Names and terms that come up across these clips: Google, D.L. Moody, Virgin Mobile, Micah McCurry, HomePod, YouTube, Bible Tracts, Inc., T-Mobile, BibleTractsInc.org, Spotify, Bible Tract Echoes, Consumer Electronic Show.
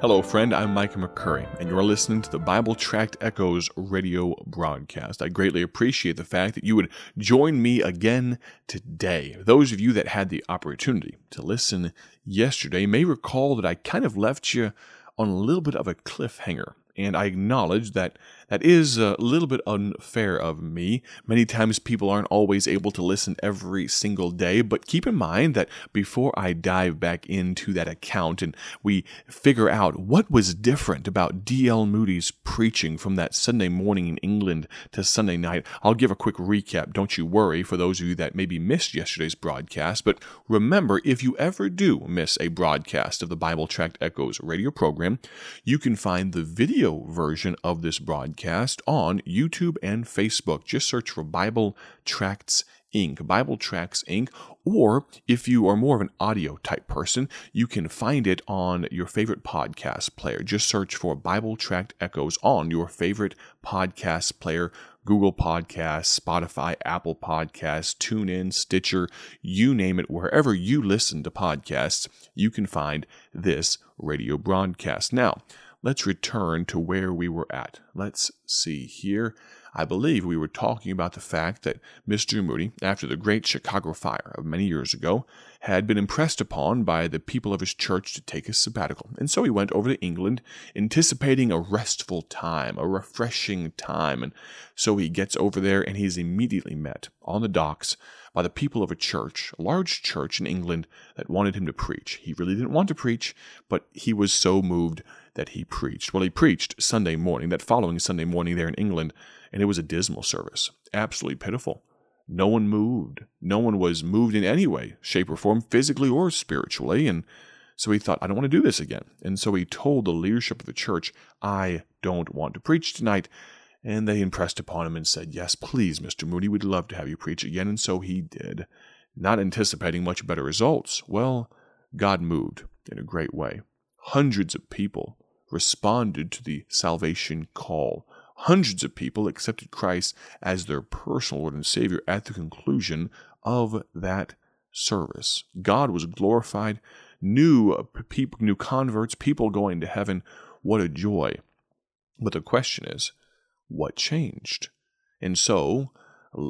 Hello, friend. I'm Micah McCurry, and you're listening to the Bible Tract Echoes radio broadcast. I greatly appreciate the fact that you would join me again today. Those of you that had the opportunity to listen yesterday may recall that I kind of left you on a little bit of a cliffhanger, and I acknowledge that that is a little bit unfair of me. Many times people aren't always able to listen every single day, but keep in mind that before I dive back into that account and we figure out what was different about D.L. Moody's preaching from that Sunday morning in England to Sunday night, I'll give a quick recap, don't you worry, for those of you that maybe missed yesterday's broadcast. But remember, if you ever do miss a broadcast of the Bible Tract Echoes radio program, you can find the video version of this broadcast on YouTube and Facebook. Just search for Bible Tracts, Inc., Bible Tracts, Inc., or if you are more of an audio type person, you can find it on your favorite podcast player. Just search for Bible Tract Echoes on your favorite podcast player, Google Podcasts, Spotify, Apple Podcasts, TuneIn, Stitcher, you name it. Wherever you listen to podcasts, you can find this radio broadcast. Now, let's return to where we were at. Let's see here. I believe we were talking about the fact that Mr. Moody, after the great Chicago fire of many years ago, had been impressed upon by the people of his church to take a sabbatical. And so he went over to England, anticipating a restful time, a refreshing time. And so he gets over there and he's immediately met on the docks by the people of a church, a large church in England, that wanted him to preach. He really didn't want to preach, but he was so moved that he preached. Well, he preached Sunday morning, that following Sunday morning there in England, and it was a dismal service, absolutely pitiful. No one moved. No one was moved in any way, shape, or form, physically or spiritually. And so he thought, I don't want to do this again. And so he told the leadership of the church, I don't want to preach tonight. And they impressed upon him and said, yes, please, Mr. Moody, we'd love to have you preach again. And so he did, not anticipating much better results. Well, God moved in a great way. Hundreds of people responded to the salvation call. Hundreds of people accepted Christ as their personal Lord and Savior at the conclusion of that service. God was glorified, new converts, people going to heaven. What a joy. But the question is, what changed? And so,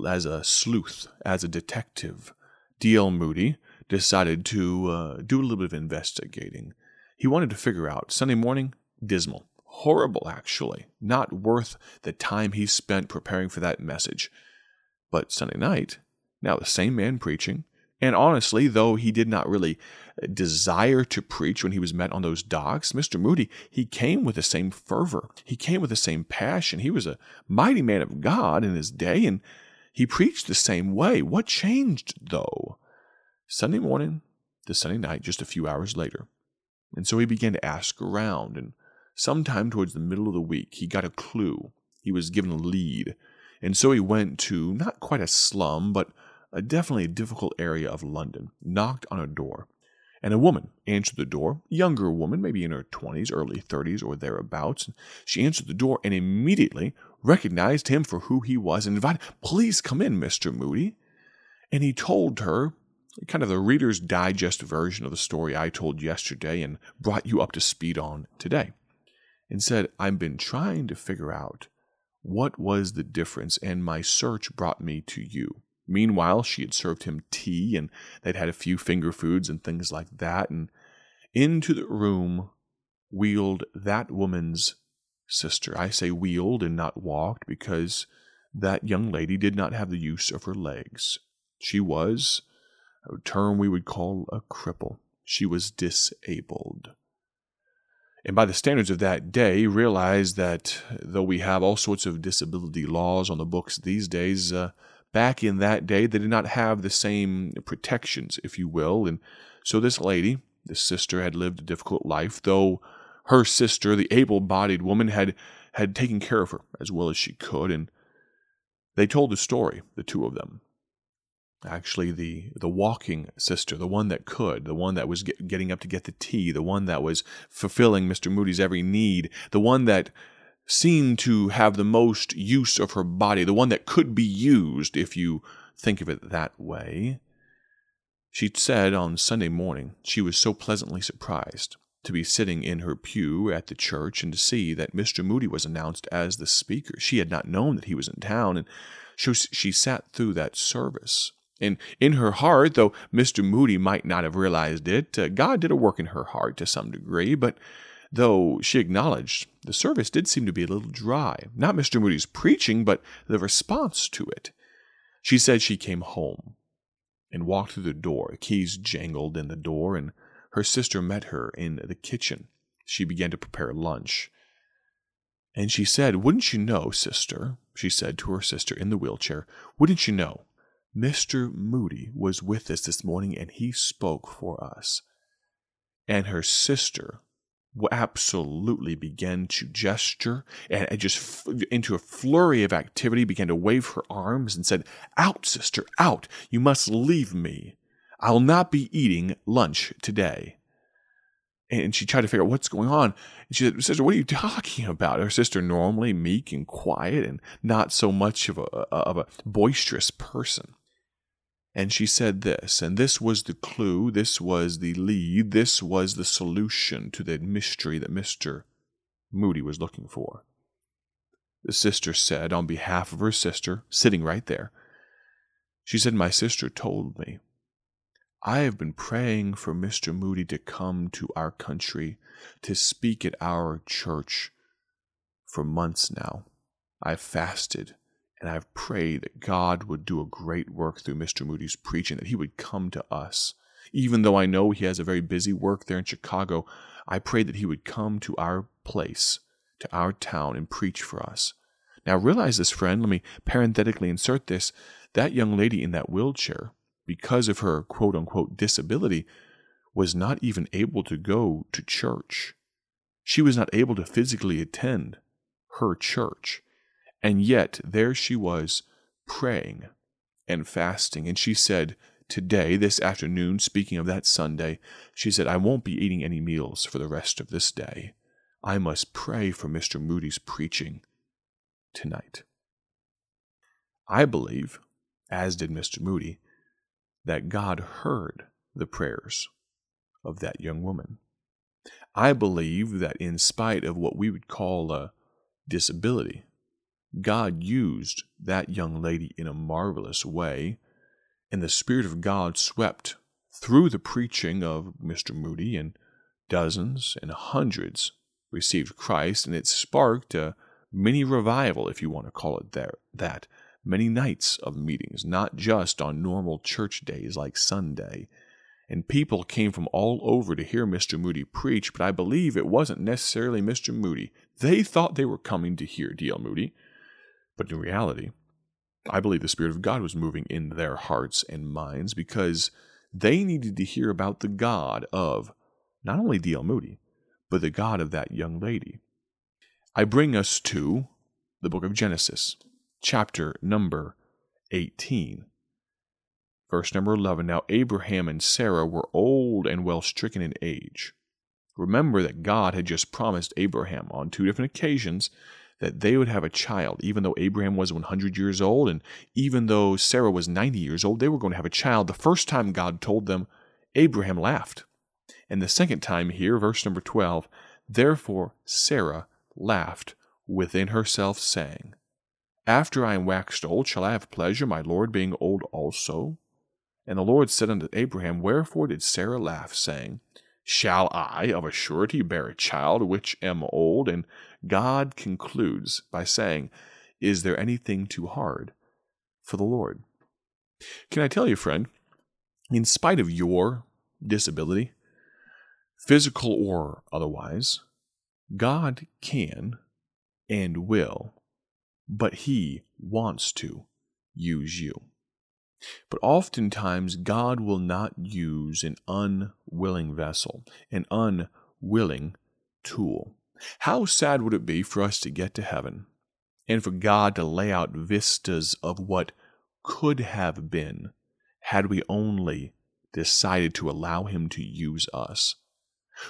as a sleuth, as a detective, D.L. Moody decided to do a little bit of investigating. He wanted to figure out, Sunday morning, dismal. Horrible, actually. Not worth the time he spent preparing for that message. But Sunday night, now the same man preaching, and honestly, though he did not really desire to preach when he was met on those docks, Mr. Moody, he came with the same fervor. He came with the same passion. He was a mighty man of God in his day, and he preached the same way. What changed, though? Sunday morning to Sunday night, just a few hours later. And so he began to ask around, and sometime towards the middle of the week, he got a clue. He was given a lead. And so he went to not quite a slum, but definitely a difficult area of London, knocked on a door. And a woman answered the door, younger woman, maybe in her 20s, early 30s, or thereabouts. She answered the door and immediately recognized him for who he was and invited, please come in, Mr. Moody. And he told her kind of the Reader's Digest version of the story I told yesterday and brought you up to speed on today. And said, I've been trying to figure out what was the difference, and my search brought me to you. Meanwhile, she had served him tea, and they'd had a few finger foods and things like that, and into the room wheeled that woman's sister. I say wheeled and not walked because that young lady did not have the use of her legs. She was, a term we would call a cripple. She was disabled. And by the standards of that day, realize that though we have all sorts of disability laws on the books these days, back in that day, they did not have the same protections, if you will. And so this lady, this sister, had lived a difficult life, though her sister, the able-bodied woman, had taken care of her as well as she could. And they told the story, the two of them. Actually, the walking sister, the one that could, the one that was getting up to get the tea, the one that was fulfilling Mr. Moody's every need, the one that seemed to have the most use of her body, the one that could be used, if you think of it that way. She said on Sunday morning she was so pleasantly surprised to be sitting in her pew at the church and to see that Mr. Moody was announced as the speaker. She had not known that he was in town, and she sat through that service. And in her heart, though Mr. Moody might not have realized it, God did a work in her heart to some degree, but though she acknowledged the service did seem to be a little dry. Not Mr. Moody's preaching, but the response to it. She said she came home and walked through the door. The keys jangled in the door, and her sister met her in the kitchen. She began to prepare lunch. And she said, "Wouldn't you know, sister," she said to her sister in the wheelchair, "wouldn't you know, Mr. Moody was with us this morning, and he spoke for us." And her sister absolutely began to gesture and just into a flurry of activity began to wave her arms and said, "Out, sister, out! You must leave me. I'll not be eating lunch today." And she tried to figure out what's going on. And she said, "Sister, what are you talking about?" Her sister, normally meek and quiet and not so much of a boisterous person. And she said this, and this was the clue, this was the lead, this was the solution to the mystery that Mr. Moody was looking for. The sister said, on behalf of her sister, sitting right there, she said, "My sister told me, I have been praying for Mr. Moody to come to our country, to speak at our church for months now. I've fasted. And I've prayed that God would do a great work through Mr. Moody's preaching, that he would come to us. Even though I know he has a very busy work there in Chicago, I prayed that he would come to our place, to our town, and preach for us." Now realize this, friend, let me parenthetically insert this. That young lady in that wheelchair, because of her quote-unquote disability, was not even able to go to church. She was not able to physically attend her church. And yet, there she was, praying and fasting. And she said, today, this afternoon, speaking of that Sunday, she said, "I won't be eating any meals for the rest of this day. I must pray for Mr. Moody's preaching tonight." I believe, as did Mr. Moody, that God heard the prayers of that young woman. I believe that in spite of what we would call a disability, God used that young lady in a marvelous way, and the Spirit of God swept through the preaching of Mr. Moody, and dozens and hundreds received Christ, and it sparked a mini revival, if you want to call it that. Many nights of meetings, not just on normal church days like Sunday. And people came from all over to hear Mr. Moody preach, but I believe it wasn't necessarily Mr. Moody. They thought they were coming to hear D.L. Moody. But in reality, I believe the Spirit of God was moving in their hearts and minds because they needed to hear about the God of not only D.L. Moody, but the God of that young lady. I bring us to the book of Genesis, chapter number 18. Verse number 11, "Now Abraham and Sarah were old and well stricken in age." Remember that God had just promised Abraham on two different occasions that they would have a child. Even though Abraham was 100 years old, and even though Sarah was 90 years old, they were going to have a child. The first time God told them, Abraham laughed. And the second time here, verse number 12, "Therefore Sarah laughed within herself, saying, After I am waxed old, shall I have pleasure, my Lord being old also? And the Lord said unto Abraham, Wherefore did Sarah laugh, saying, Shall I of a surety bear a child which am old? And God concludes by saying, Is there anything too hard for the Lord? Can I tell you, friend, in spite of your disability, physical or otherwise, God can and will, but He wants to use you. But oftentimes, God will not use an unwilling vessel, an unwilling tool. How sad would it be for us to get to heaven and for God to lay out vistas of what could have been had we only decided to allow Him to use us?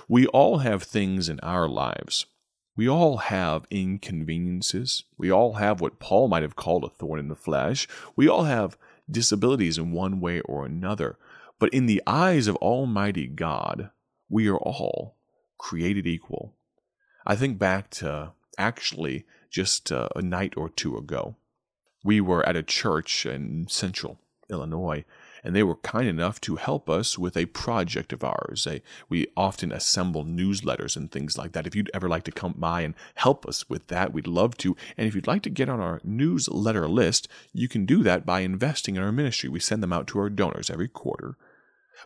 We all have things in our lives. We all have inconveniences. We all have what Paul might have called a thorn in the flesh. We all have disabilities in one way or another. But in the eyes of Almighty God, we are all created equal. I think back to actually just a night or two ago. We were at a church in central Illinois, and they were kind enough to help us with a project of ours. We often assemble newsletters and things like that. If you'd ever like to come by and help us with that, we'd love to. And if you'd like to get on our newsletter list, you can do that by investing in our ministry. We send them out to our donors every quarter.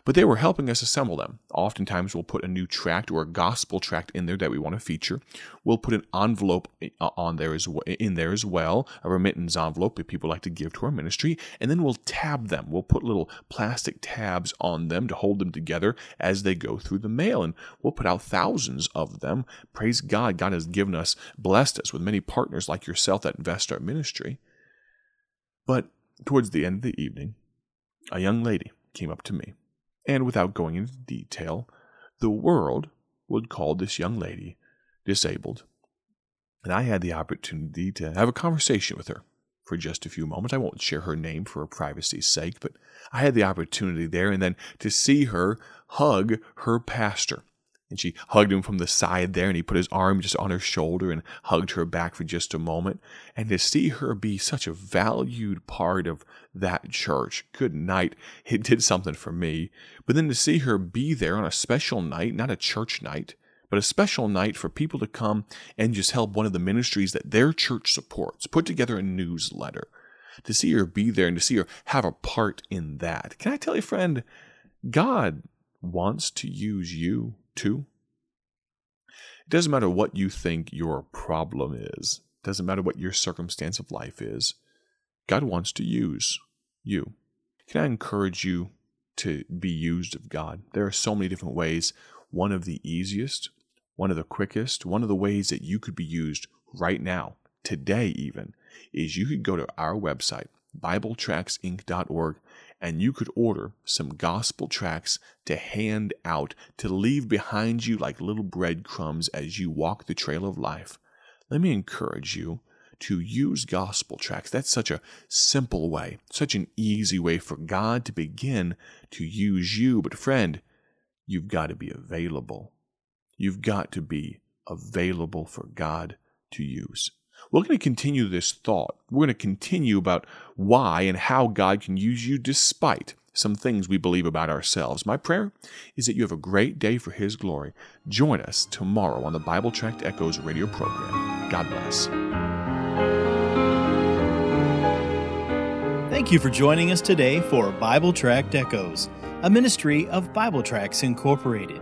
But they were helping us assemble them. Oftentimes, we'll put a new tract or a gospel tract in there that we want to feature. We'll put an envelope in there as well, a remittance envelope that people like to give to our ministry. And then we'll tab them. We'll put little plastic tabs on them to hold them together as they go through the mail. And we'll put out thousands of them. Praise God. God has blessed us with many partners like yourself that invest our ministry. But towards the end of the evening, a young lady came up to me. And without going into detail, the world would call this young lady disabled. And I had the opportunity to have a conversation with her for just a few moments. I won't share her name for privacy's sake, but I had the opportunity there and then to see her hug her pastor. And she hugged him from the side there, and he put his arm just on her shoulder and hugged her back for just a moment. And to see her be such a valued part of that church, good night, it did something for me. But then to see her be there on a special night, not a church night, but a special night for people to come and just help one of the ministries that their church supports, put together a newsletter, to see her be there and to see her have a part in that. Can I tell you, friend, God wants to use you. Two, it doesn't matter what you think your problem is. It doesn't matter what your circumstance of life is. God wants to use you. Can I encourage you to be used of God? There are so many different ways. One of the easiest, one of the quickest, one of the ways that you could be used right now, today even, is you could go to our website, BibleTractsInc.org, and you could order some gospel tracts to hand out, to leave behind you like little breadcrumbs as you walk the trail of life. Let me encourage you to use gospel tracts. That's such a simple way, such an easy way for God to begin to use you. But friend, you've got to be available. You've got to be available for God to use. We're going to continue this thought. We're going to continue about why and how God can use you despite some things we believe about ourselves. My prayer is that you have a great day for His glory. Join us tomorrow on the Bible Tract Echoes radio program. God bless. Thank you for joining us today for Bible Tract Echoes, a ministry of Bible Tracts, Incorporated.